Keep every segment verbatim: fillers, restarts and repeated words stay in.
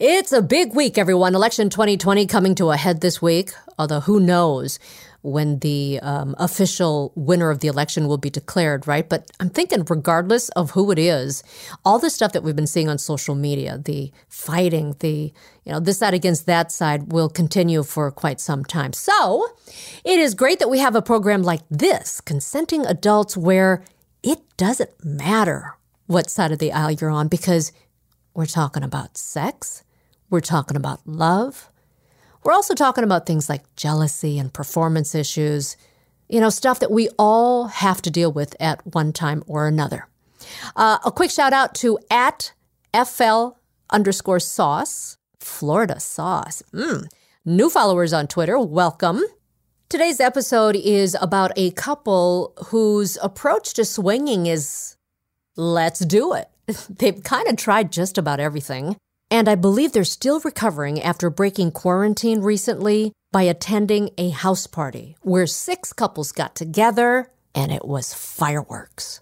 It's a big week, everyone. Election twenty twenty coming to a head this week, although who knows when the um, official winner of the election will be declared, right? But I'm thinking regardless of who it is, all the stuff that we've been seeing on social media, the fighting, the, you know, this side against that side will continue for quite some time. So it is great that we have a program like this, Consenting Adults, where it doesn't matter what side of the aisle you're on because we're talking about sex. We're talking about love. We're also talking about things like jealousy and performance issues, you know, stuff that we all have to deal with at one time or another. Uh, a quick shout out to at FL underscore sauce, Florida sauce. Mm. New followers on Twitter, welcome. Today's episode is about a couple whose approach to swinging is let's do it. They've kind of tried just about everything. And I believe they're still recovering after breaking quarantine recently by attending a house party where six couples got together and it was fireworks.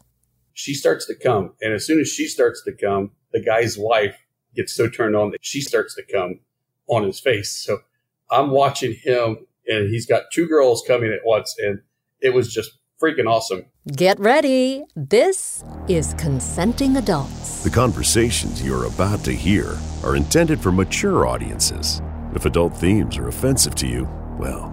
She starts to come. And as soon as she starts to come, the guy's wife gets so turned on that she starts to come on his face. So I'm watching him and he's got two girls coming at once. And it was just freaking awesome. Get ready. This is Consenting Adults. The conversations you're about to hear are intended for mature audiences. If adult themes are offensive to you, well,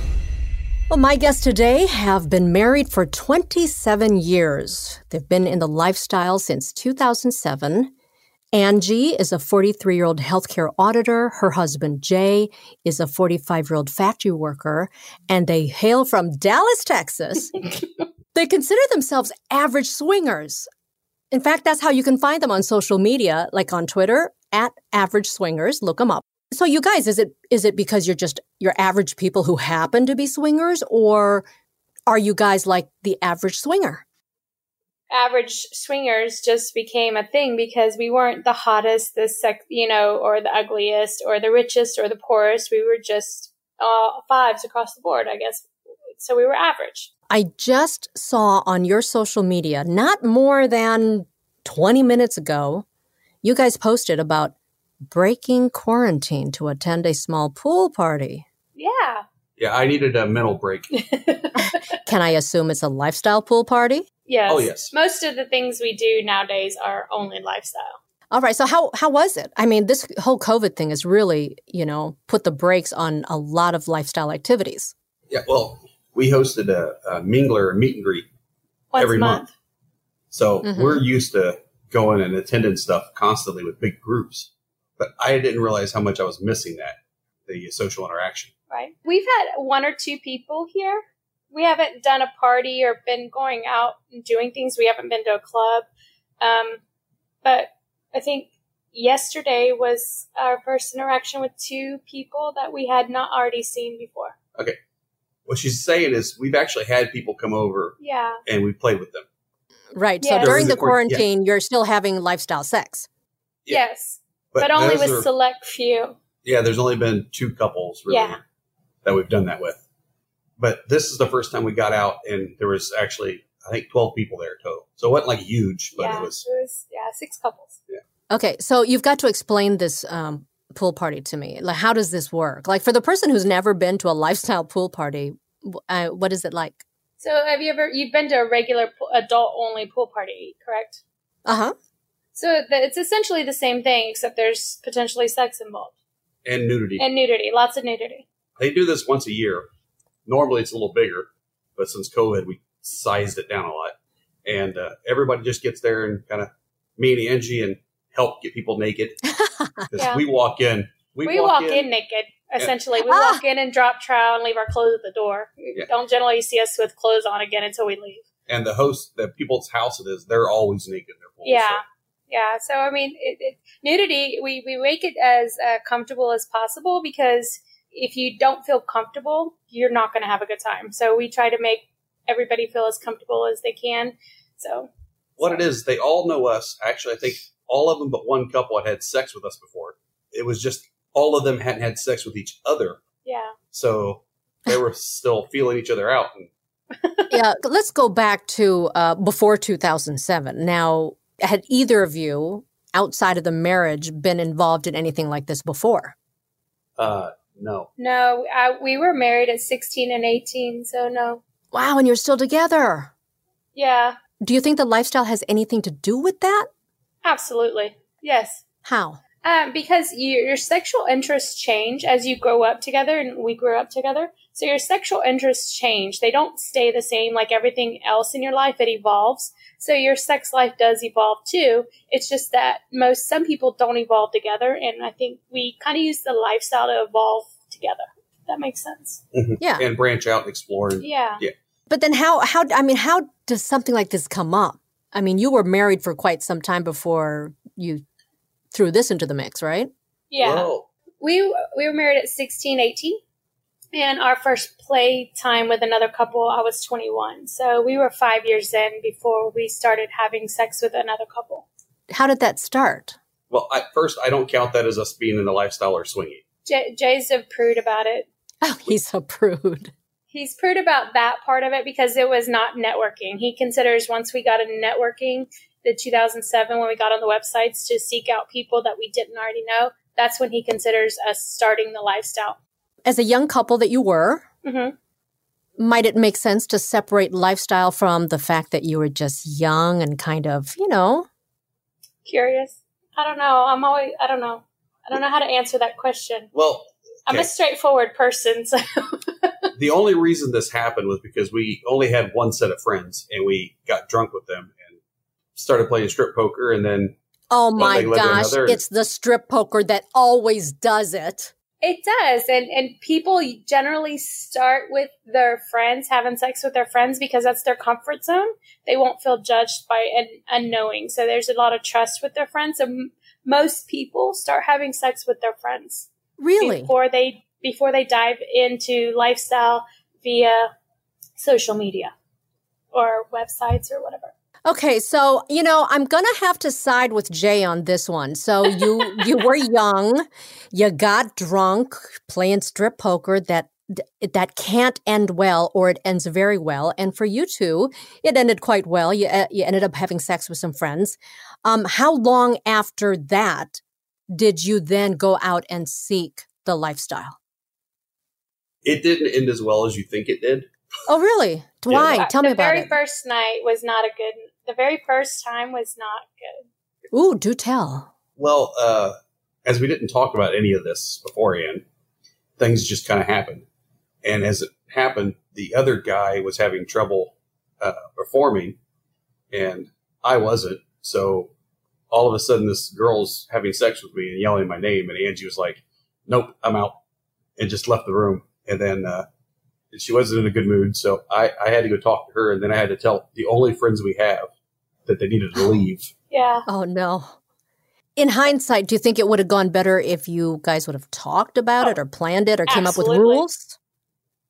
Well, my guests today have been married for twenty-seven years. They've been in the lifestyle since two thousand seven. Angie is a forty-three-year-old healthcare auditor. Her husband, Jay, is a forty-five-year-old factory worker, and they hail from Dallas, Texas. They consider themselves average swingers. In fact, that's how you can find them on social media, like on Twitter, at Average Swingers. Look them up. So you guys, is it is it because you're just you're average people who happen to be swingers, or are you guys like the average swinger? Average swingers just became a thing because we weren't the hottest, the sex, you know, or the ugliest, or the richest, or the poorest. We were just all fives across the board, I guess. So we were average. I just saw on your social media, not more than twenty minutes ago, you guys posted about breaking quarantine to attend a small pool party. Yeah. Yeah, I needed a mental break. Can I assume it's a lifestyle pool party? Yes. Oh, yes. Most of the things we do nowadays are only lifestyle. All right. So how, how was it? I mean, this whole COVID thing has really, you know, put the brakes on a lot of lifestyle activities. Yeah. Well, we hosted a, a mingler, a meet and greet Once every month. month. So mm-hmm. we're used to going and attending stuff constantly with big groups. But I didn't realize how much I was missing that, the social interaction. Right. We've had one or two people here. We haven't done a party or been going out and doing things. We haven't been to a club. Um, but I think yesterday was our first interaction with two people that we had not already seen before. Okay. What she's saying is we've actually had people come over yeah. and we played with them. Right. Yes. So during the quarantine, yeah. you're still having lifestyle sex. Yeah. Yes. But, but only with are, select few. Yeah, there's only been two couples really yeah. that we've done that with. But this is the first time we got out, and there was actually, I think, twelve people there total. So it wasn't like huge, but yeah, it was. It was, yeah, six couples. Yeah. Okay, so you've got to explain this um, pool party to me. Like, how does this work? Like, for the person who's never been to a lifestyle pool party, uh, what is it like? So have you ever, you've been to a regular pool, adult-only pool party, correct? Uh-huh. So it's essentially the same thing, except there's potentially sex involved. And nudity. And nudity. Lots of nudity. They do this once a year. Normally it's a little bigger, but since COVID, we sized it down a lot. And uh, everybody just gets there and kind of, me and Angie, and help get people naked. Because yeah. we walk in. We, we walk, walk in, in naked, essentially. And, we ah! walk in and drop trowel and leave our clothes at the door. You yeah. don't generally see us with clothes on again until we leave. And the host, the people's house it is, they're always naked. They're full, yeah. So. Yeah, so I mean, it, it, nudity, we, we make it as uh, comfortable as possible because if you don't feel comfortable, you're not going to have a good time. So we try to make everybody feel as comfortable as they can. So what it is, they all know us. Actually, I think all of them but one couple had had sex with us before. It was just all of them hadn't had sex with each other. Yeah. So they were still feeling each other out. And yeah. Let's go back to uh, before two thousand seven. Now, had either of you outside of the marriage been involved in anything like this before? Uh, no. No, I, we were married at sixteen and eighteen, so no. Wow, and you're still together. Yeah. Do you think the lifestyle has anything to do with that? Absolutely. Yes. How? Um, because you, your sexual interests change as you grow up together, and we grew up together. So your sexual interests change. They don't stay the same like everything else in your life. It evolves. So your sex life does evolve too. It's just that most, some people don't evolve together. And I think we kind of use the lifestyle to evolve together. If that makes sense. Mm-hmm. Yeah. And branch out and explore. And, yeah. Yeah. But then how, how, I mean, how does something like this come up? I mean, you were married for quite some time before you threw this into the mix, right? Yeah. Whoa. We we were married at sixteen, eighteen. And our first play time with another couple, I was twenty-one. So we were five years in before we started having sex with another couple. How did that start? Well, I, first, I don't count that as us being in the lifestyle or swinging. Jay, Jay's a prude about it. Oh, he's a prude. He's prude about that part of it because it was not networking. He considers once we got into networking, the two thousand seven, when we got on the websites to seek out people that we didn't already know, that's when he considers us starting the lifestyle. As a young couple that you were, mm-hmm. might it make sense to separate lifestyle from the fact that you were just young and kind of, you know? Curious. I don't know. I'm always, I don't know. I don't know how to answer that question. Well, okay. I'm a straightforward person, so... The only reason this happened was because we only had one set of friends and we got drunk with them and started playing strip poker and then... Oh my gosh, it's the strip poker that always does it. It does. And, and people generally start with their friends, having sex with their friends because that's their comfort zone. They won't feel judged by an unknowing. So there's a lot of trust with their friends. And most people start having sex with their friends. Really? Before they... before they dive into lifestyle via social media or websites or whatever. Okay, so, you know, I'm going to have to side with Jay on this one. So you you were young, you got drunk, playing strip poker, that that can't end well or it ends very well. And for you two, it ended quite well. You, you ended up having sex with some friends. Um, how long after that did you then go out and seek the lifestyle? It didn't end as well as you think it did. Oh, really? Why? Yeah. Tell me about it. The very first night was not a good... The very first time was not good. Ooh, do tell. Well, uh, as we didn't talk about any of this beforehand, things just kind of happened. And as it happened, the other guy was having trouble uh, performing, and I wasn't. So all of a sudden, this girl's having sex with me and yelling my name, and Angie was like, nope, I'm out. And just left the room. And then uh, she wasn't in a good mood. So I, I had to go talk to her. And then I had to tell the only friends we have that they needed to leave. Yeah. Oh, no. In hindsight, do you think it would have gone better if you guys would have talked about oh, it or planned it or absolutely. Came up with rules?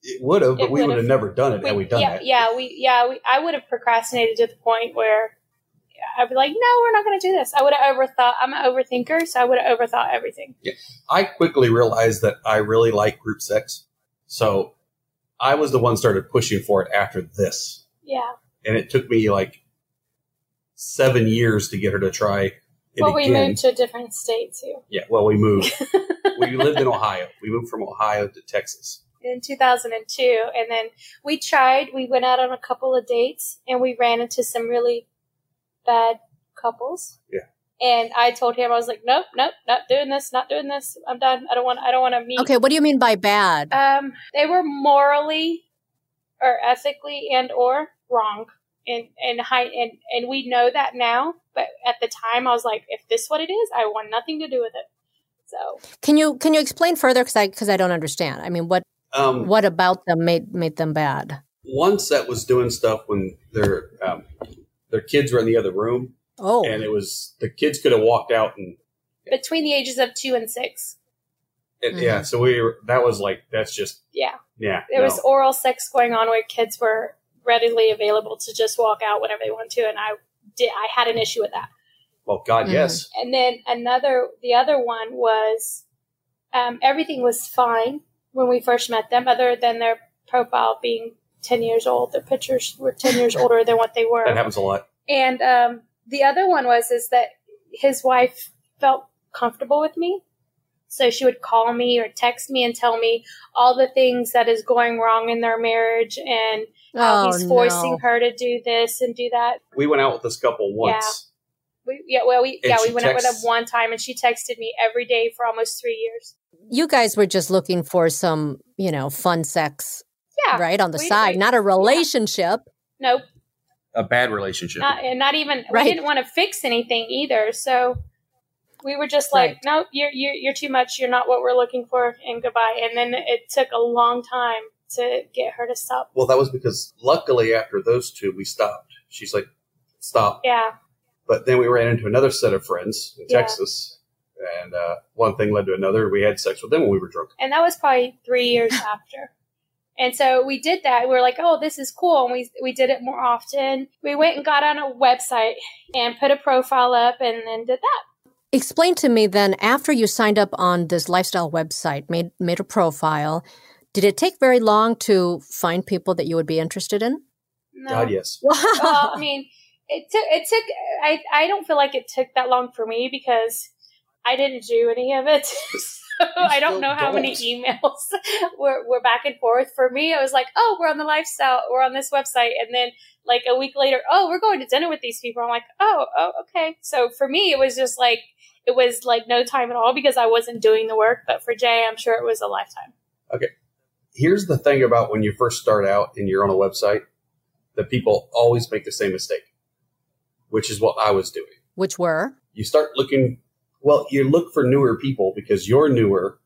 It would have, but it we would have never done it we, had we done yeah, that. Yeah, we, yeah we, I would have procrastinated to the point where I'd be like, no, we're not going to do this. I would have overthought. I'm an overthinker, so I would have overthought everything. Yeah. I quickly realized that I really like group sex. So I was the one started pushing for it after this. Yeah. And it took me like seven years to get her to try it well, again. Well, we moved to a different state, too. Yeah, well, we moved. We lived in Ohio. We moved from Ohio to Texas. In two thousand two. And then we tried. We went out on a couple of dates, and we ran into some really bad couples. Yeah. And I told him, I was like, nope, nope, not doing this, not doing this. I'm done. I don't want, I don't want to meet. Okay. What do you mean by bad? Um, they were morally or ethically and or wrong. And, and high, and, and we know that now, but at the time I was like, if this is what it is, I want nothing to do with it. So can you, can you explain further? Cause I, cause I don't understand. I mean, what, um, what about them made, made them bad? One set was doing stuff when they're, um, their kids were in the other room. Oh. And it was, the kids could have walked out and... Between the ages of two and six. It, mm-hmm. Yeah. So we were, that was like, that's just, yeah. Yeah. There no. was oral sex going on where kids were readily available to just walk out whenever they want to. And I did, I had an issue with that. Well, God, mm-hmm. yes. And then another, the other one was, um, everything was fine when we first met them, other than their profile being ten years old. Their pictures were ten years older than what they were. That happens a lot. And, um, the other one was, is that his wife felt comfortable with me. So she would call me or text me and tell me all the things that is going wrong in their marriage and how oh, he's forcing no. her to do this and do that. We went out with this couple once. Yeah, we, yeah, well, we, yeah, we went texts- out with them one time, and she texted me every day for almost three years. You guys were just looking for some, you know, fun sex, yeah, right, on the we, side, we, not a relationship. Yeah. Nope. A bad relationship. Not, and not even, right. We didn't want to fix anything either, so... We were just like, right. no, you're, you're, you're too much. You're not what we're looking for. And goodbye. And then it took a long time to get her to stop. Well, that was because luckily after those two, we stopped. She's like, stop. Yeah. But then we ran into another set of friends in yeah. Texas. And uh, one thing led to another. We had sex with them when we were drunk. And that was probably three years after. And so we did that. We were like, oh, this is cool. And we we did it more often. We went and got on a website and put a profile up and then did that. Explain to me then, after you signed up on this lifestyle website, made made a profile, did it take very long to find people that you would be interested in? No. God, yes. Wow. Well, I mean, it took, it took I, I don't feel like it took that long for me because I didn't do any of it. So I don't know don't. how many emails were, were back and forth. For me, I was like, oh, we're on the lifestyle, we're on this website. And then like a week later, oh, we're going to dinner with these people. I'm like, oh, oh, okay. So for me, it was just like, It was like no time at all because I wasn't doing the work. But for Jay, I'm sure it was a lifetime. Okay. Here's the thing about when you first start out and you're on a website, that people always make the same mistake, which is what I was doing. Which were? You start looking, well, you look for newer people because you're newer.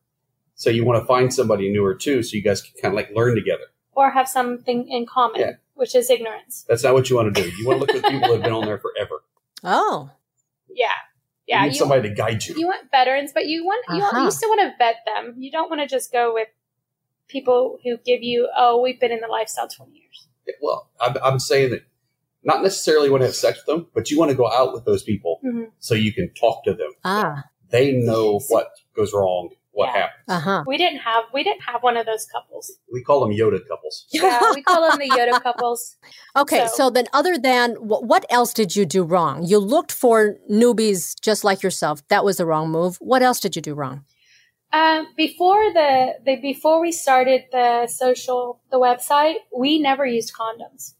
So you want to find somebody newer too. So you guys can kind of like learn together. Or have something in common, yeah. which is ignorance. That's not what you want to do. You want to look for people who have been on there forever. Oh. Yeah. Yeah, you need you, somebody to guide you. You want veterans, but you want you, uh-huh. you still want to vet them. You don't want to just go with people who give you, oh, we've been in the lifestyle twenty years. Yeah, well, I'm, I'm saying that not necessarily want to have sex with them, but you want to go out with those people mm-hmm. so you can talk to them. Ah. They know what goes wrong, what yeah. happens. Uh-huh. We didn't have we didn't have one of those couples. We call them Yoda couples. Yeah, we call them the Yoda couples. Okay, so, so then other than, what else did you do wrong? You looked for newbies just like yourself. That was the wrong move. What else did you do wrong? Um, before the, the before we started the social, the website, we never used condoms.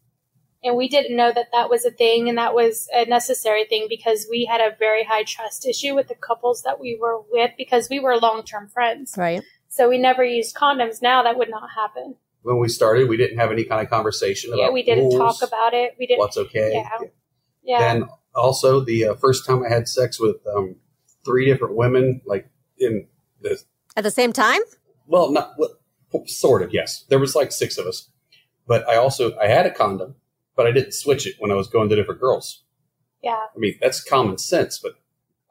And we didn't know that that was a thing and that was a necessary thing because we had a very high trust issue with the couples that we were with because we were long-term friends. Right. So we never used condoms. Now that would not happen. When we started, we didn't have any kind of conversation about Yeah, we didn't rules, talk about it. We didn't. What's okay. Yeah. yeah. Then also the uh, first time I had sex with um, three different women, like in the... At the same time? Well, not well, sort of, yes. There was like six of us. But I also, I had a condom. But I didn't switch it when I was going to different girls. Yeah. I mean, that's common sense, but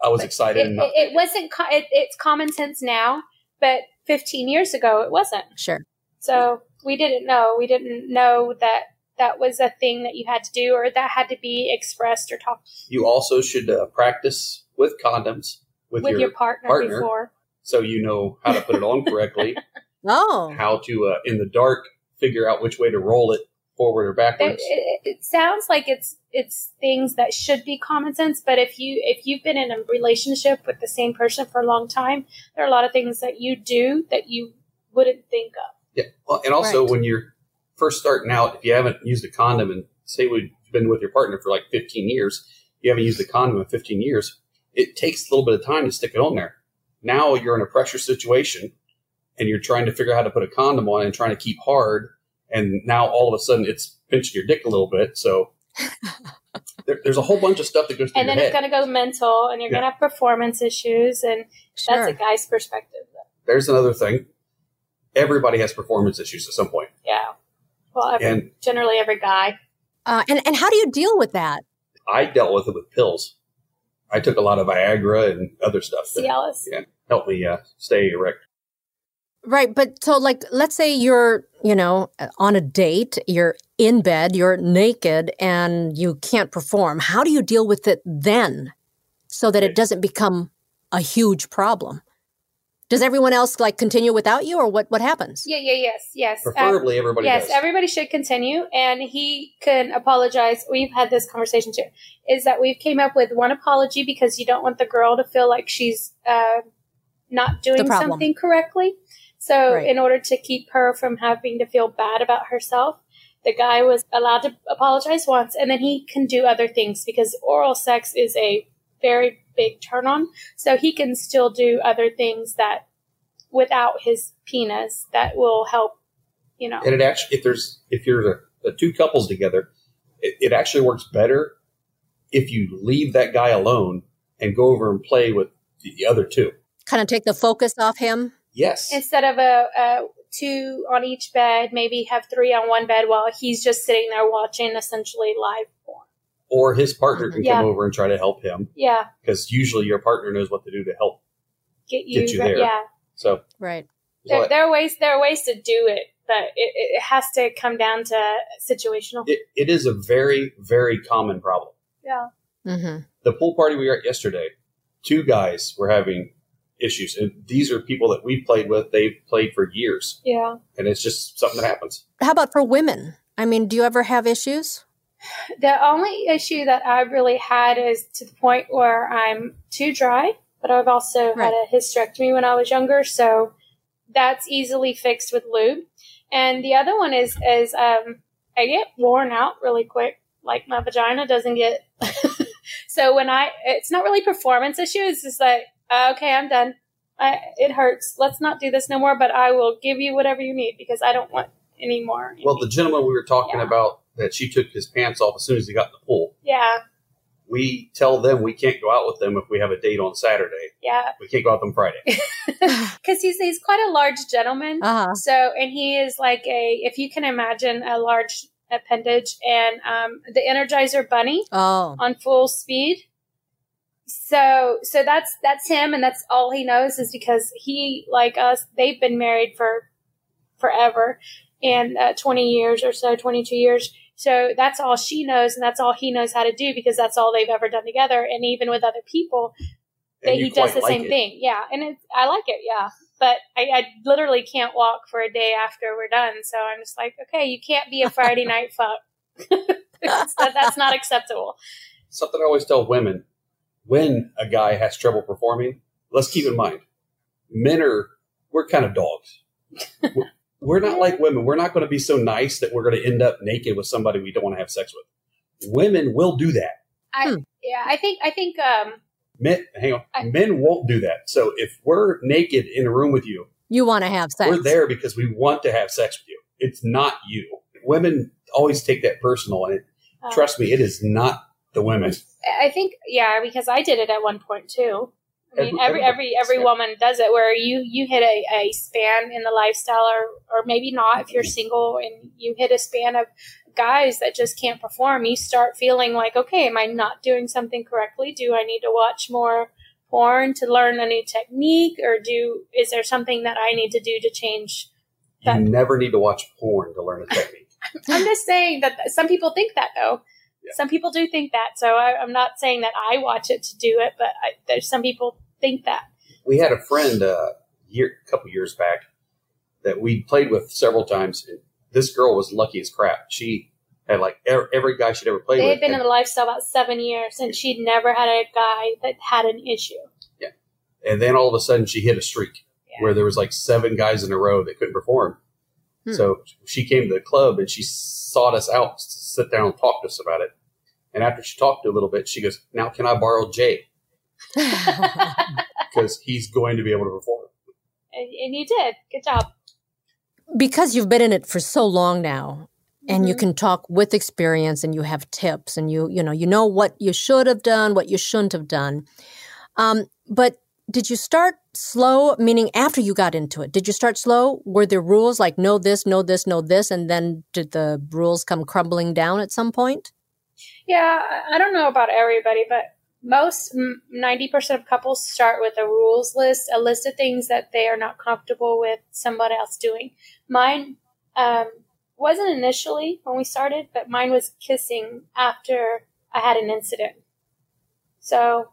I was but excited. It, and not- it wasn't, co- it, it's common sense now, but fifteen years ago, it wasn't. Sure. So we didn't know. We didn't know that that was a thing that you had to do or that had to be expressed or talked. You also should uh, practice with condoms with, with your, your partner, partner before. So you know how to put it on correctly. Oh. How to, uh, in the dark, figure out which way to roll it. Forward or backwards. It, it, it sounds like it's it's things that should be common sense, but if you if you've been in a relationship with the same person for a long time, there are a lot of things that you do that you wouldn't think of. Yeah, well, and also right. when you're first starting out, if you haven't used a condom, and say you've been with your partner for like fifteen years, you haven't used a condom in fifteen years, it takes a little bit of time to stick it on there. Now you're in a pressure situation, and you're trying to figure out how to put a condom on and trying to keep hard. And now all of a sudden it's pinching your dick a little bit. So there, there's a whole bunch of stuff that goes through your head. And then it's going to go mental and you're yeah. going to have performance issues. And sure. that's a guy's perspective. There's another thing. Everybody has performance issues at some point. Yeah. Well, every, and, generally every guy. Uh, and, and how do you deal with that? I dealt with it with pills. I took a lot of Viagra and other stuff. Cialis. Yeah, helped me uh, stay erect. Right. But so like, let's say you're, you know, on a date, you're in bed, you're naked and you can't perform. How do you deal with it then so that it doesn't become a huge problem? Does everyone else like continue without you or what, what happens? Yeah, yeah, yes, yes. Preferably um, everybody Yes, does. Everybody should continue and he can apologize. We've had this conversation too, is that we've came up with one apology because you don't want the girl to feel like she's uh, not doing something correctly. So right. in order to keep her from having to feel bad about herself, the guy was allowed to apologize once and then he can do other things because oral sex is a very big turn on. So he can still do other things that without his penis that will help, you know. And it actually, if there's, if you're the, the two couples together, it, it actually works better if you leave that guy alone and go over and play with the other two. Kind of take the focus off him. Yes. Instead of a, a two on each bed, maybe have three on one bed while he's just sitting there watching essentially live porn. Or his partner can yeah. come over and try to help him. Yeah. Because usually your partner knows what to do to help get you, get you there. Yeah. So. Right. There, there, are ways, there are ways to do it, but it, it has to come down to situational. It, it is a very, very common problem. Yeah. Mm-hmm. The pool party we were at yesterday, two guys were having issues. And these are people that we've played with. They've played for years. Yeah. And it's just something that happens. How about for women? I mean, do you ever have issues? The only issue that I've really had is to the point where I'm too dry, but I've also right. had a hysterectomy when I was younger. So that's easily fixed with lube. And the other one is, is um, I get worn out really quick. Like my vagina doesn't get. So when I, it's not really performance issue. It's just like, uh, okay, I'm done. I, it hurts. Let's not do this no more, but I will give you whatever you need because I don't want any more. Well, the gentleman we were talking yeah. about, that she took his pants off as soon as he got in the pool. Yeah. We tell them we can't go out with them if we have a date on Saturday. Yeah. We can't go out with them Friday. Because he's, he's quite a large gentleman. Uh-huh. So, and he is like a, if you can imagine a large appendage and um, the Energizer bunny oh. on full speed. So, so that's, that's him. And that's all he knows is because he, like us, they've been married for forever and uh, twenty years or so, twenty-two years. So that's all she knows. And that's all he knows how to do because that's all they've ever done together. And even with other people, that he does the same thing. Yeah. And it, I like it. Yeah. But I, I literally can't walk for a day after we're done. So I'm just like, okay, you can't be a Friday night fuck. that, that's not acceptable. Something I always tell women, when a guy has trouble performing, let's keep in mind, men are, we're kind of dogs. We're, We're not like women. We're not going to be so nice that we're going to end up naked with somebody we don't want to have sex with. Women will do that. I, hmm. Yeah, I think, I think, um, men, hang on, I, men won't do that. So if we're naked in a room with you, you want to have sex. We're there because we want to have sex with you. It's not you. Women always take that personal. And it, uh, trust me, it is not the women. I think, yeah, because I did it at one point too. I mean, every every every woman does it where you, you hit a, a span in the lifestyle or, or maybe not if you're single and you hit a span of guys that just can't perform. You start feeling like, okay, am I not doing something correctly? Do I need to watch more porn to learn a new technique or do is there something that I need to do to change? That? You never need to watch porn to learn a technique. I'm just saying that some people think that, though. Yeah. Some people do think that. So I, I'm not saying that I watch it to do it, but I, there's some people think that. We had a friend uh, year, a couple years back that we played with several times. This girl was lucky as crap. She had like every, every guy she'd ever played they with. They had been and, in the lifestyle about seven years and she'd never had a guy that had an issue. Yeah. And then all of a sudden she hit a streak yeah. where there was like seven guys in a row that couldn't perform. Hmm. So she came to the club and she sought us out to sit down and talk to us about it. And after she talked to a little bit, she goes, now can I borrow Jay? Because he's going to be able to perform. And, and you did. Good job. Because you've been in it for so long now, mm-hmm. and you can talk with experience, and you have tips, and you you know you know what you should have done, what you shouldn't have done. Um, but did you start slow? Meaning after you got into it, did you start slow? Were there rules like know this, know this, know this, and then did the rules come crumbling down at some point? Yeah, I don't know about everybody, but most ninety percent of couples start with a rules list, a list of things that they are not comfortable with somebody else doing. Mine um, wasn't initially when we started, but mine was kissing after I had an incident. So.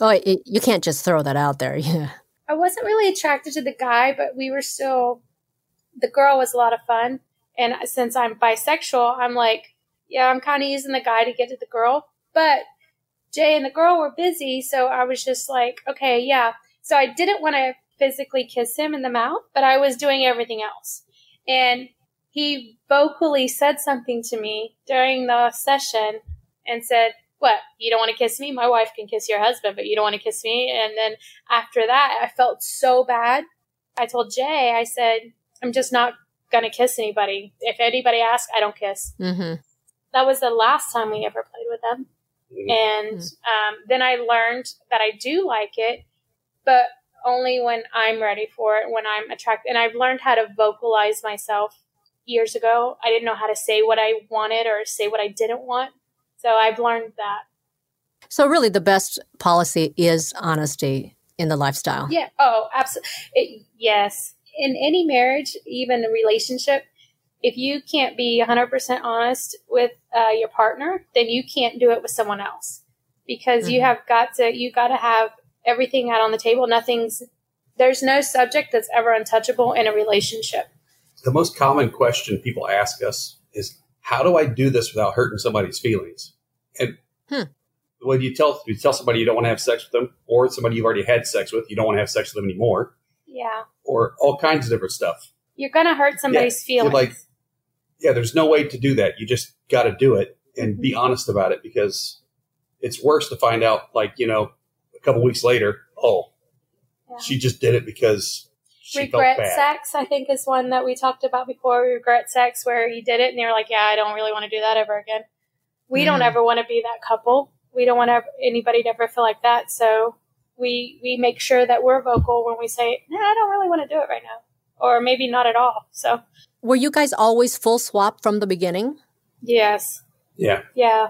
Oh, it, you can't just throw that out there. Yeah. I wasn't really attracted to the guy, but we were still, the girl was a lot of fun. And since I'm bisexual, I'm like, yeah, I'm kind of using the guy to get to the girl. But Jay and the girl were busy, so I was just like, okay, yeah. So I didn't want to physically kiss him in the mouth, but I was doing everything else. And he vocally said something to me during the session and said, what, you don't want to kiss me? My wife can kiss your husband, but you don't want to kiss me? And then after that, I felt so bad. I told Jay, I said, I'm just not going to kiss anybody. If anybody asks, I don't kiss. Mm-hmm. That was the last time we ever played with them. And um, then I learned that I do like it, but only when I'm ready for it, when I'm attracted. And I've learned how to vocalize myself years ago. I didn't know how to say what I wanted or say what I didn't want. So I've learned that. So really the best policy is honesty in the lifestyle. Yeah. Oh, absolutely. Yes. In any marriage, even a relationship, if you can't be one hundred percent honest with uh, your partner, then you can't do it with someone else, because mm-hmm. you have got to, you got to have everything out on the table. Nothing's, there's no subject that's ever untouchable in a relationship. The most common question people ask us is, how do I do this without hurting somebody's feelings? And hmm. when you tell, you tell somebody you don't want to have sex with them, or somebody you've already had sex with, you don't want to have sex with them anymore. Yeah. Or all kinds of different stuff. You're going to hurt somebody's yeah. feelings. You're like, yeah, there's no way to do that. You just got to do it and be honest about it, because it's worse to find out, like, you know, a couple weeks later, oh, yeah. she just did it because she regret felt bad. Sex, I think, is one that we talked about before. Regret sex, where you did it and you're like, yeah, I don't really want to do that ever again. We mm-hmm. don't ever want to be that couple. We don't want to have anybody to ever feel like that. So we we make sure that we're vocal when we say, nah, I don't really want to do it right now, or maybe not at all. So. Were you guys always full swap from the beginning? Yes. Yeah. Yeah.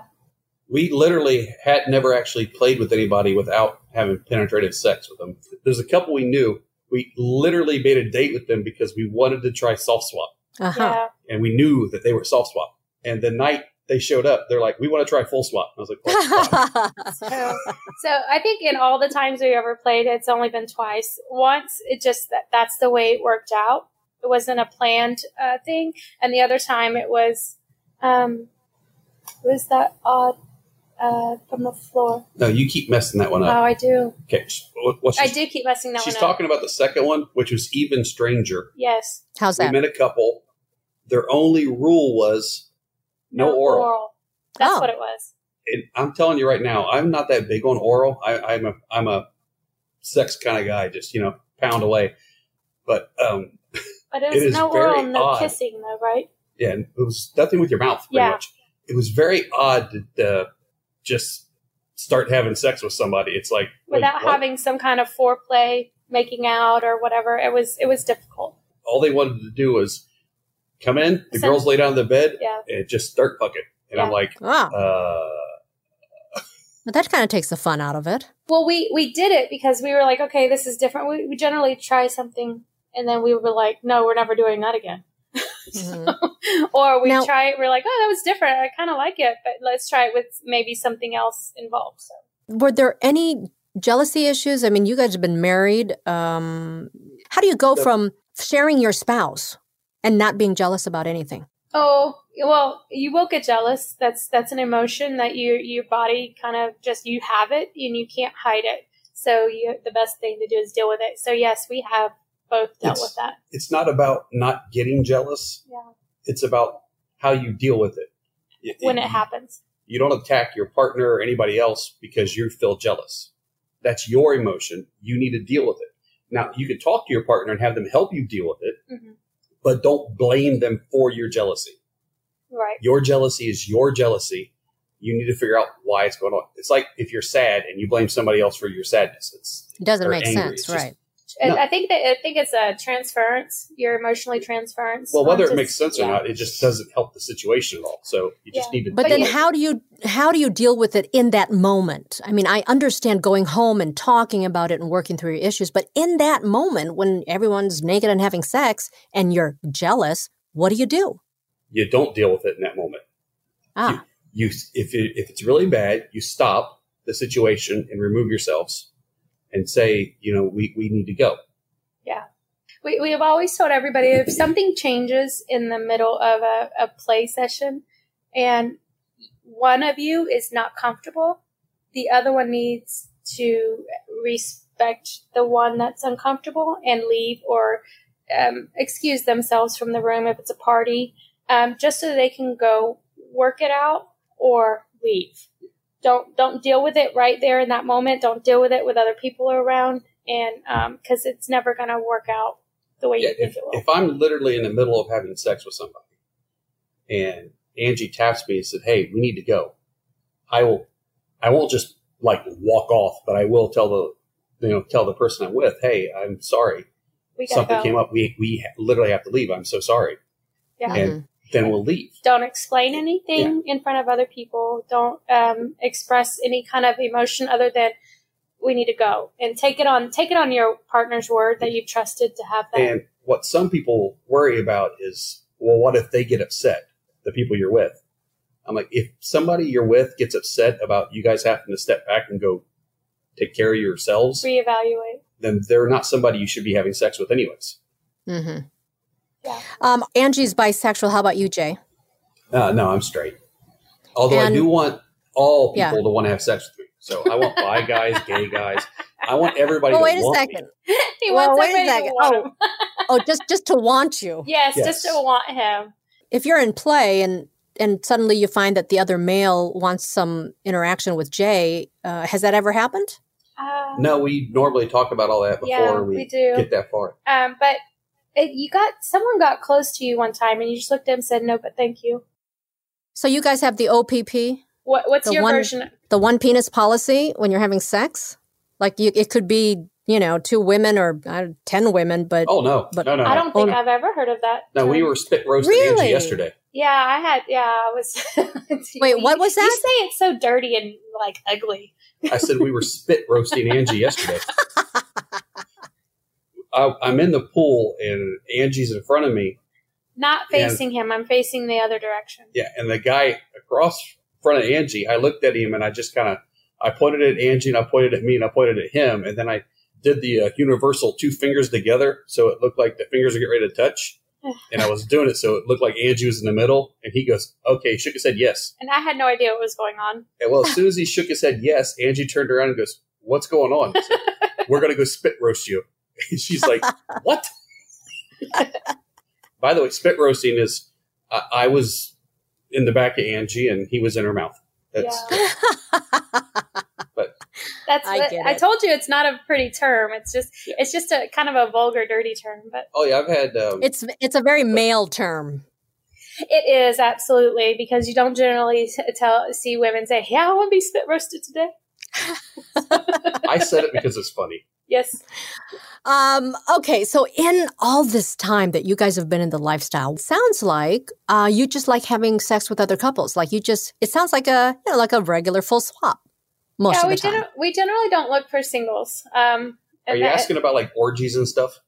We literally had never actually played with anybody without having penetrative sex with them. There's a couple we knew. We literally made a date with them because we wanted to try soft swap. Uh-huh. Yeah. And we knew that they were soft swap. And the night they showed up, they're like, we want to try full swap. And I was like, full swap. so, so I think in all the times we ever played, it's only been twice. Once, it just, that, that's the way it worked out. It wasn't a planned uh, thing. And the other time it was, um, was that odd uh, from the floor? No, you keep messing that one up. Oh, I do. Okay. Well, I do keep messing that one up. She's talking about the second one, which was even stranger. Yes. How's that? We met a couple. Their only rule was no, no oral. oral. That's oh. what it was. And I'm telling you right now, I'm not that big on oral. I, I'm a I'm a sex kind of guy, just, you know, pound away. But um But it was it no oral, no odd. kissing, though, right? Yeah, it was nothing with your mouth, pretty yeah. much. It was very odd to uh, just start having sex with somebody. It's like without like, having what? some kind of foreplay, making out, or whatever. It was it was difficult. All they wanted to do was come in. The so, girls lay down in the bed yeah. and just start fucking. And yeah. I'm like, wow. uh But that kind of takes the fun out of it. Well, we we did it because we were like, okay, this is different. We, we generally try something. And then we were like, no, we're never doing that again. mm-hmm. Or we now, try it. We're like, oh, that was different. I kind of like it, but let's try it with maybe something else involved. So. Were there any jealousy issues? I mean, you guys have been married. Um, how do you go so, from sharing your spouse and not being jealous about anything? Oh, well, you will get jealous. That's that's an emotion that you, your body kind of just, you have it and you can't hide it. So you, the best thing to do is deal with it. So yes, we have both dealt it's, with that. It's not about not getting jealous. Yeah. It's about how you deal with it. it when it, it happens. You don't attack your partner or anybody else because you feel jealous. That's your emotion. You need to deal with it. Now, you can talk to your partner and have them help you deal with it, mm-hmm. but don't blame them for your jealousy. Right. Your jealousy is your jealousy. You need to figure out why it's going on. It's like if you're sad and you blame somebody else for your sadness. It's, it doesn't make angry. sense, it's right? Just, No. I think that I think it's a transference. You're emotionally transference. Well, whether it makes sense yeah. or not, it just doesn't help the situation at all. So you just yeah. need to. But then, it. how do you how do you deal with it in that moment? I mean, I understand going home and talking about it and working through your issues, but in that moment when everyone's naked and having sex and you're jealous, what do you do? You don't deal with it in that moment. Ah, you, you if it, if it's really bad, you stop the situation and remove yourselves. And say, you know, we, we need to go. Yeah. We we have always told everybody if something changes in the middle of a, a play session and one of you is not comfortable, the other one needs to respect the one that's uncomfortable and leave or um, excuse themselves from the room if it's a party, um, just so they can go work it out or leave. Don't don't deal with it right there in that moment. Don't deal with it with other people around, and because um, it's never going to work out the way yeah, you think if, it will. If I'm literally in the middle of having sex with somebody, and Angie taps me and said, "Hey, we need to go," I will, I won't just like walk off, but I will tell the, you know, tell the person I'm with, "Hey, I'm sorry, we something go. came up. We we literally have to leave. I'm so sorry." Yeah. And, mm-hmm. then we'll leave. Don't explain anything yeah. in front of other people. Don't um, express any kind of emotion other than we need to go. And take it on take it on your partner's word that you've trusted to have that. And what some people worry about is, well, what if they get upset, the people you're with? I'm like, if somebody you're with gets upset about you guys having to step back and go take care of yourselves. Reevaluate. Then they're not somebody you should be having sex with anyways. Mm-hmm. Yeah. Um, Angie's bisexual. How about you, Jay? Uh, no, I'm straight. Although and, I do want all people yeah. to want to have sex with me. So I want bi guys, gay guys. I want everybody well, to want me. He well, wants wait a second. Want oh, oh, just just to want you. Yes, yes, just to want him. If you're in play and, and suddenly you find that the other male wants some interaction with Jay, uh, has that ever happened? Uh, no, we normally talk about all that before yeah, we, we do. get that far. Um, but... It, you got someone got close to you one time, and you just looked at him and said, "No, but thank you." So you guys have the O P P. What, what's the your one, version? Of- the one penis policy when you're having sex, like you, it could be you know two women or uh, ten women, but oh no, but no, no, no. I don't think oh, I've no. ever heard of that. No, term. We were spit roasted really? Angie yesterday. Yeah, I had. Yeah, I was. Wait, what was that? You say it's so dirty and like ugly. I said we were spit roasting Angie yesterday. I, I'm in the pool and Angie's in front of me. Not facing and, him. I'm facing the other direction. Yeah. And the guy across in front of Angie, I looked at him and I just kind of, I pointed at Angie and I pointed at me and I pointed at him. And then I did the uh, universal two fingers together. So it looked like the fingers were getting ready to touch. And I was doing it. So it looked like Angie was in the middle. And he goes, okay. Shook his head. Yes. And I had no idea what was going on. And well, as soon as he shook his head, yes, Angie turned around and goes, what's going on? So, we're going to go spit roast you. She's like, what? By the way, spit roasting is, uh, I was in the back of Angie and he was in her mouth. That's, yeah. but that's I, what, I told you it's not a pretty term. It's just, yeah. it's just a kind of a vulgar, dirty term. But oh yeah, I've had, um, it's, it's a very but, male term. It is absolutely because you don't generally tell, see women say, yeah, I want to be spit roasted today. I said it because it's funny. Yes. Um, okay. So in all this time that you guys have been in the lifestyle, sounds like uh, you just like having sex with other couples. Like you just, it sounds like a, you know, like a regular full swap most yeah, of the we time. Gen- we generally don't look for singles. Um, Are you asking it, about like orgies and stuff?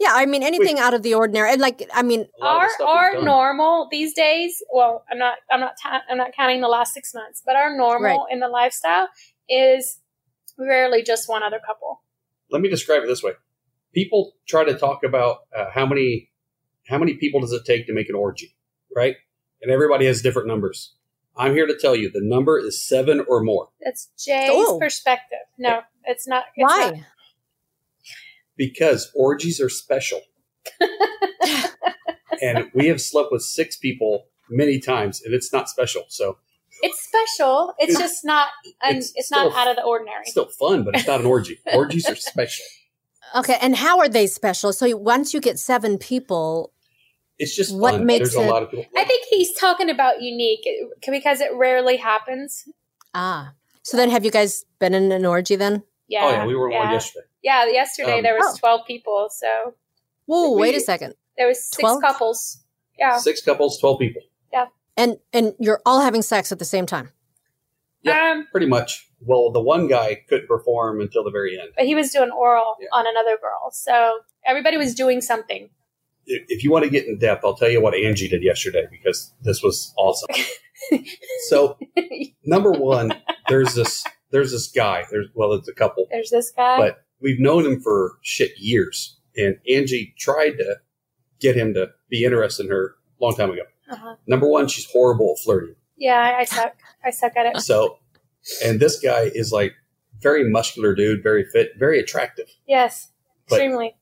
Yeah. I mean, anything Wait. out of the ordinary. And like, I mean, our, our normal these days, well, I'm not, I'm not, ta- I'm not counting the last six months, but our normal right. in the lifestyle is rarely just one other couple. Let me describe it this way. People try to talk about uh, how many how many people does it take to make an orgy, right? And everybody has different numbers. I'm here to tell you the number is seven or more. That's Jay's oh. perspective. No, yeah. it's not. It's Why? Not. Because orgies are special. And we have slept with six people many times, and it's not special. So it's special. It's, it's just not un- it's, it's not still, out of the ordinary. It's still fun, but it's not an orgy. Orgies are special. Okay, and how are they special? So once you get seven people, it's just what fun. makes There's it. A lot of people. I think he's talking about unique because it rarely happens. Ah, so then have you guys been in an orgy then? Yeah. Oh yeah, we were in yeah. one yesterday. Yeah, yesterday um, there was oh. twelve people. So. Whoa! We, wait a second. There was six twelve? Couples. Yeah. Six couples, twelve people. Yeah. And and you're all having sex at the same time. Yeah, um, pretty much. Well, the one guy couldn't perform until the very end. But he was doing oral yeah. on another girl. So everybody was doing something. If you want to get in depth, I'll tell you what Angie did yesterday, because this was awesome. So number one, there's this there's this guy. There's well, it's a couple. There's this guy. But we've known him for shit years. And Angie tried to get him to be interested in her a long time ago. Uh-huh. Number one, she's horrible at flirting. Yeah, I suck. I suck at it. So, and this guy is like very muscular dude, very fit, very attractive. Yes, extremely.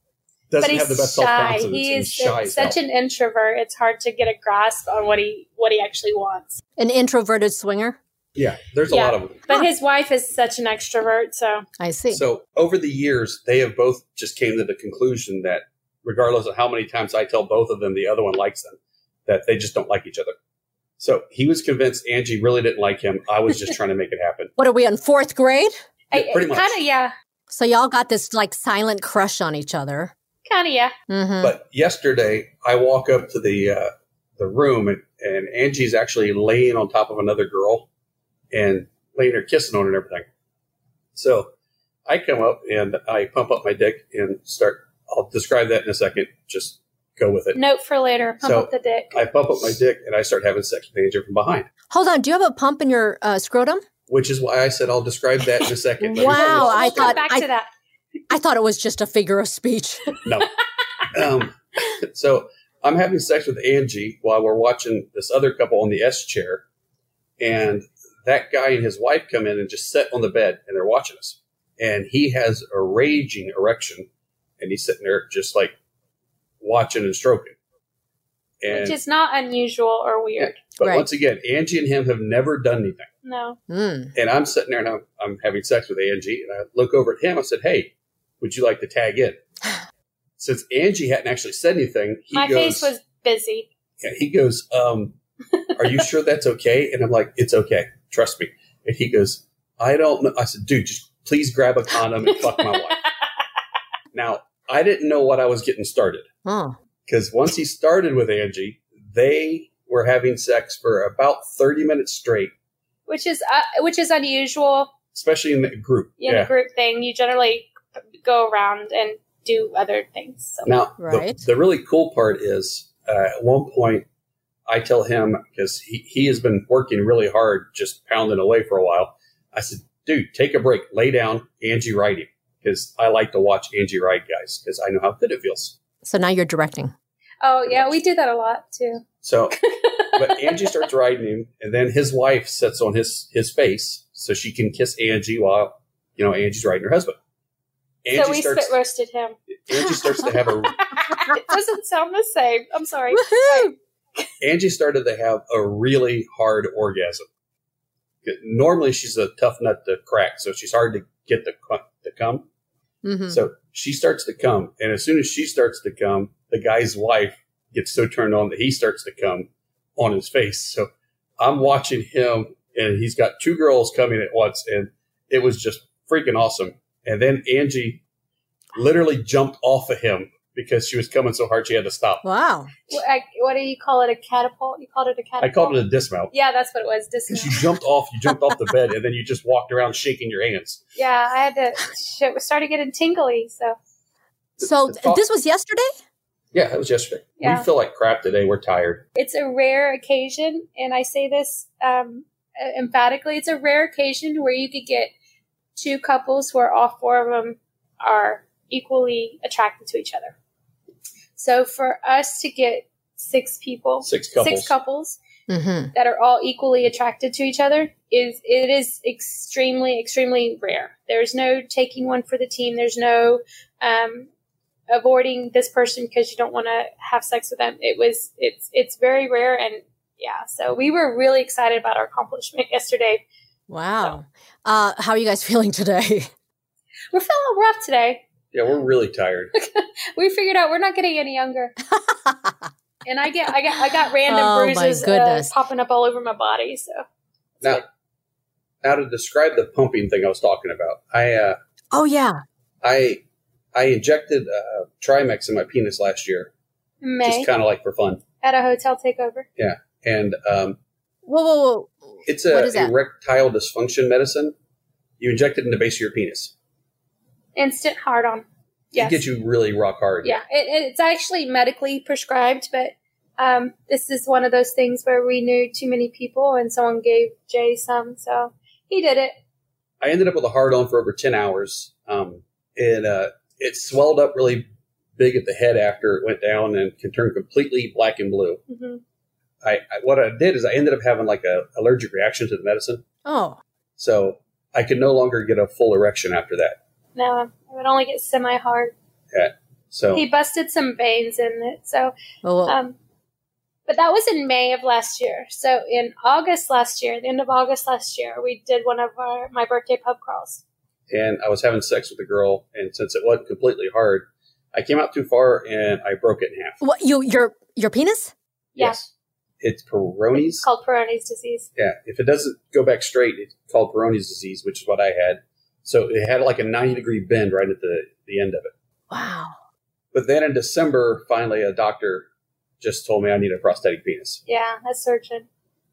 Doesn't but have the best self confidence. He's shy. He's such an introvert. It's hard to get a grasp on what he what he actually wants. An introverted swinger? Yeah, there's yeah. a lot of them. But his wife is such an extrovert, so I see. So over the years, they have both just came to the conclusion that regardless of how many times I tell both of them the other one likes them, that they just don't like each other. So he was convinced Angie really didn't like him. I was just trying to make it happen. What are we in fourth grade? Yeah, I, pretty much. Kind of, yeah. So y'all got this like silent crush on each other. Kind of, yeah. Mm-hmm. But yesterday, I walk up to the uh, the room, and, and Angie's actually laying on top of another girl and laying her kissing on her and everything. So I come up, and I pump up my dick and start. I'll describe that in a second. Just go with it. Note for later. Pump so up the dick. I pump up my dick, and I start having sex with Angie from behind. Hold on. Do you have a pump in your uh, scrotum? Which is why I said I'll describe that in a second. Wow. I thought back I, to that. I thought it was just a figure of speech. No. Um, so I'm having sex with Angie while we're watching this other couple on the S chair. And that guy and his wife come in and just sit on the bed, and they're watching us. And he has a raging erection, and he's sitting there just like watching and stroking. And, which is not unusual or weird. But right. Once again, Angie and him have never done anything. No. Mm. And I'm sitting there, and I'm, I'm having sex with Angie, and I look over at him. I said, hey, would you like to tag in? Since Angie hadn't actually said anything, he my goes, face was busy. Yeah, he goes, um, are you sure that's okay? And I'm like, it's okay. Trust me. And he goes, I don't know. I said, dude, just please grab a condom and fuck my wife. Now, I didn't know what I was getting started. Because oh. once he started with Angie, they were having sex for about thirty minutes straight. Which is uh, which is unusual. Especially in the group. Yeah, yeah. The group thing. You generally go around and do other things. So. Now, right. the, the really cool part is uh, at one point I tell him, because he, he has been working really hard, just pounding away for a while. I said, dude, take a break. Lay down. Angie writing. Because I like to watch Angie write, guys, because I know how good it feels. So now you're directing. Oh, yeah. Much. We do that a lot, too. So, but Angie starts writing him, and then his wife sits on his, his face so she can kiss Angie while, you know, Angie's writing her husband. Angie so we starts, spit roasted him. Angie starts to have a... It doesn't sound the same. I'm sorry. Woo-hoo! Angie started to have a really hard orgasm. Normally, she's a tough nut to crack, so she's hard to get the, to come. Mm-hmm. So she starts to come, and as soon as she starts to come, the guy's wife gets so turned on that he starts to come on his face. So I'm watching him, and he's got two girls coming at once, and it was just freaking awesome. And then Angie literally jumped off of him because she was coming so hard she had to stop. Wow. What do you call it? A catapult? You called it a catapult? I called it a dismount. Yeah, that's what it was, dismount. Because you jumped off, you jumped off the bed, and then you just walked around shaking your hands. Yeah, I had to, it started getting tingly, so. So th- this was yesterday? Yeah, it was yesterday. Yeah. We feel like crap today. We're tired. It's a rare occasion, and I say this um, emphatically, it's a rare occasion where you could get two couples where all four of them are equally attracted to each other. So for us to get six people, six couples, six couples mm-hmm. that are all equally attracted to each other, is it is extremely, extremely rare. There's no taking one for the team. There's no um, avoiding this person because you don't want to have sex with them. It was it's it's very rare, and yeah. So we were really excited about our accomplishment yesterday. Wow. So. Uh, how are you guys feeling today? We're feeling rough today. Yeah, we're really tired. We figured out we're not getting any younger. And I get, I got, I got random oh, bruises uh, popping up all over my body. So now, now to describe the pumping thing I was talking about, I uh, oh yeah, I I injected uh, Trimex in my penis last year. May. Just kind of like for fun. At a hotel takeover. Yeah. And um, whoa, whoa, whoa. It's a erectile dysfunction medicine. You inject it in the base of your penis. Instant hard on. Yes. It gets you really rock hard. Yeah. It, it's actually medically prescribed, but um, this is one of those things where we knew too many people and someone gave Jay some. So he did it. I ended up with a hard on for over ten hours. Um, and uh, it swelled up really big at the head after it went down and can turn completely black and blue. Mm-hmm. I, I what I did is I ended up having like a allergic reaction to the medicine. Oh. So I could no longer get a full erection after that. No, I would only get semi-hard. Yeah. So he busted some veins in it. So, oh, well. um, but that was in May of last year. So in August last year, the end of August last year, we did one of our, my birthday pub crawls. And I was having sex with a girl, and since it wasn't completely hard, I came out too far and I broke it in half. What you your your penis? Yeah. Yes. It's Peyronie's. It's called Peyronie's disease. Yeah. If it doesn't go back straight, it's called Peyronie's disease, which is what I had. So it had like a ninety degree bend right at the, the end of it. Wow. But then in December, finally, a doctor just told me I need a prosthetic penis. Yeah, a surgeon.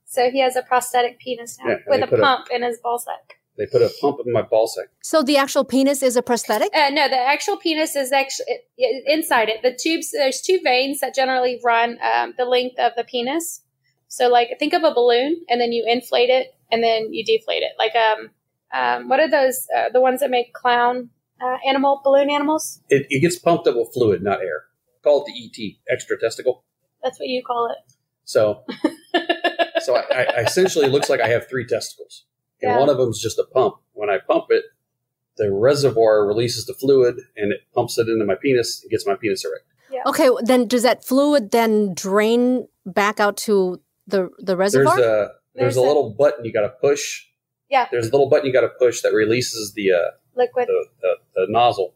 So he has a prosthetic penis now yeah, with a pump a, in his ballsack. They put a pump in my ballsack. So the actual penis is a prosthetic? Uh, no, the actual penis is actually it, inside it. The tubes, there's two veins that generally run um, the length of the penis. So like think of a balloon and then you inflate it and then you deflate it. Like um. Um, what are those, uh, the ones that make clown uh, animal, balloon animals? It, it gets pumped up with fluid, not air. Call it the E T, extra testicle. That's what you call it. So so I, I essentially, it looks like I have three testicles. And yeah. One of them is just a pump. When I pump it, the reservoir releases the fluid and it pumps it into my penis and gets my penis erect. Yeah. Okay, then does that fluid then drain back out to the, the reservoir? There's a, there's there's a little a- button you got to push. Yeah. There's a little button you got to push that releases the uh, liquid, the, the, the nozzle,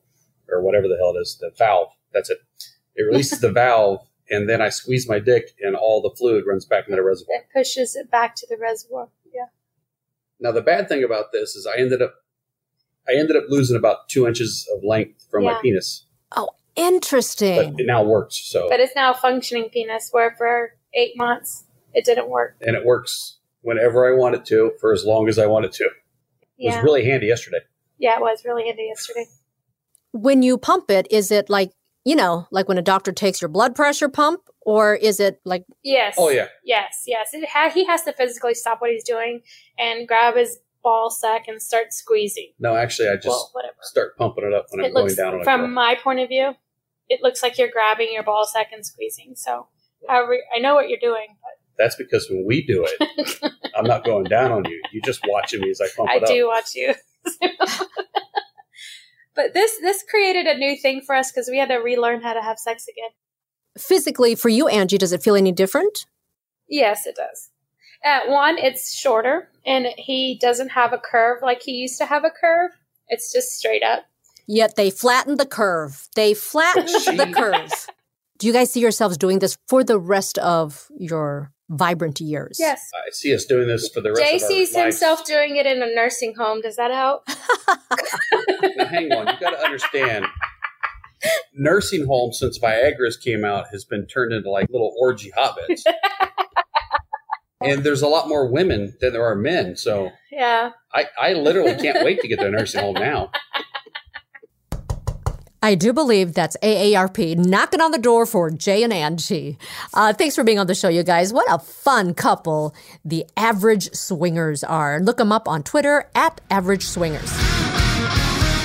or whatever the hell it is, the valve. That's it. It releases the valve, and then I squeeze my dick, and all the fluid runs back into the reservoir. It pushes it back to the reservoir. Yeah. Now the bad thing about this is I ended up, I ended up losing about two inches of length from yeah. my penis. Oh, interesting. But it now works. So. But it's now a functioning penis where for eight months it didn't work. And it works. Whenever I want it to, for as long as I want it to. Yeah. It was really handy yesterday. Yeah, it was really handy yesterday. When you pump it, is it like, you know, like when a doctor takes your blood pressure pump? Or is it like... Yes. Oh, yeah. Yes, yes. It ha- he has to physically stop what he's doing and grab his ball sack and start squeezing. No, actually, I just well, start pumping it up when it I'm looks, going down. From on my point of view, it looks like you're grabbing your ball sack and squeezing. So I, re- I know what you're doing, but... That's because when we do it, I'm not going down on you. You're just watching me as I pump it up. I do watch you. But this this created a new thing for us because we had to relearn how to have sex again. Physically, for you, Angie, does it feel any different? Yes, it does. Uh, one, it's shorter, and he doesn't have a curve like he used to have a curve. It's just straight up. Yet they flattened the curve. They flattened the curve. Do you guys see yourselves doing this for the rest of your... vibrant years? Yes. I see us doing this for the rest Jay of our lives. Jay sees himself doing it in a nursing home. Does that help? Now, hang on. You got to understand, nursing homes since Viagra's came out has been turned into like little orgy hotbeds. And there's a lot more women than there are men. So yeah, I, I literally can't wait to get to a nursing home now. I do believe that's A A R P knocking on the door for Jay and Angie. Uh, thanks for being on the show, you guys. What a fun couple the Average Swingers are. Look them up on Twitter at Average Swingers.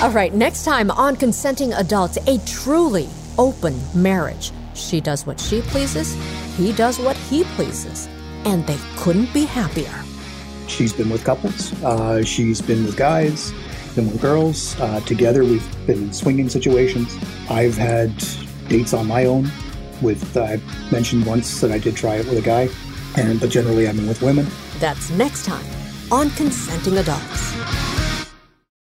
All right, next time on Consenting Adults, a truly open marriage. She does what she pleases, he does what he pleases, and they couldn't be happier. She's been with couples. Uh, she's been with guys. Been with girls. Uh, together, we've been in swinging situations. I've had dates on my own with, uh, I mentioned once that I did try it with a guy, and but generally I've been with women. That's next time on Consenting Adults.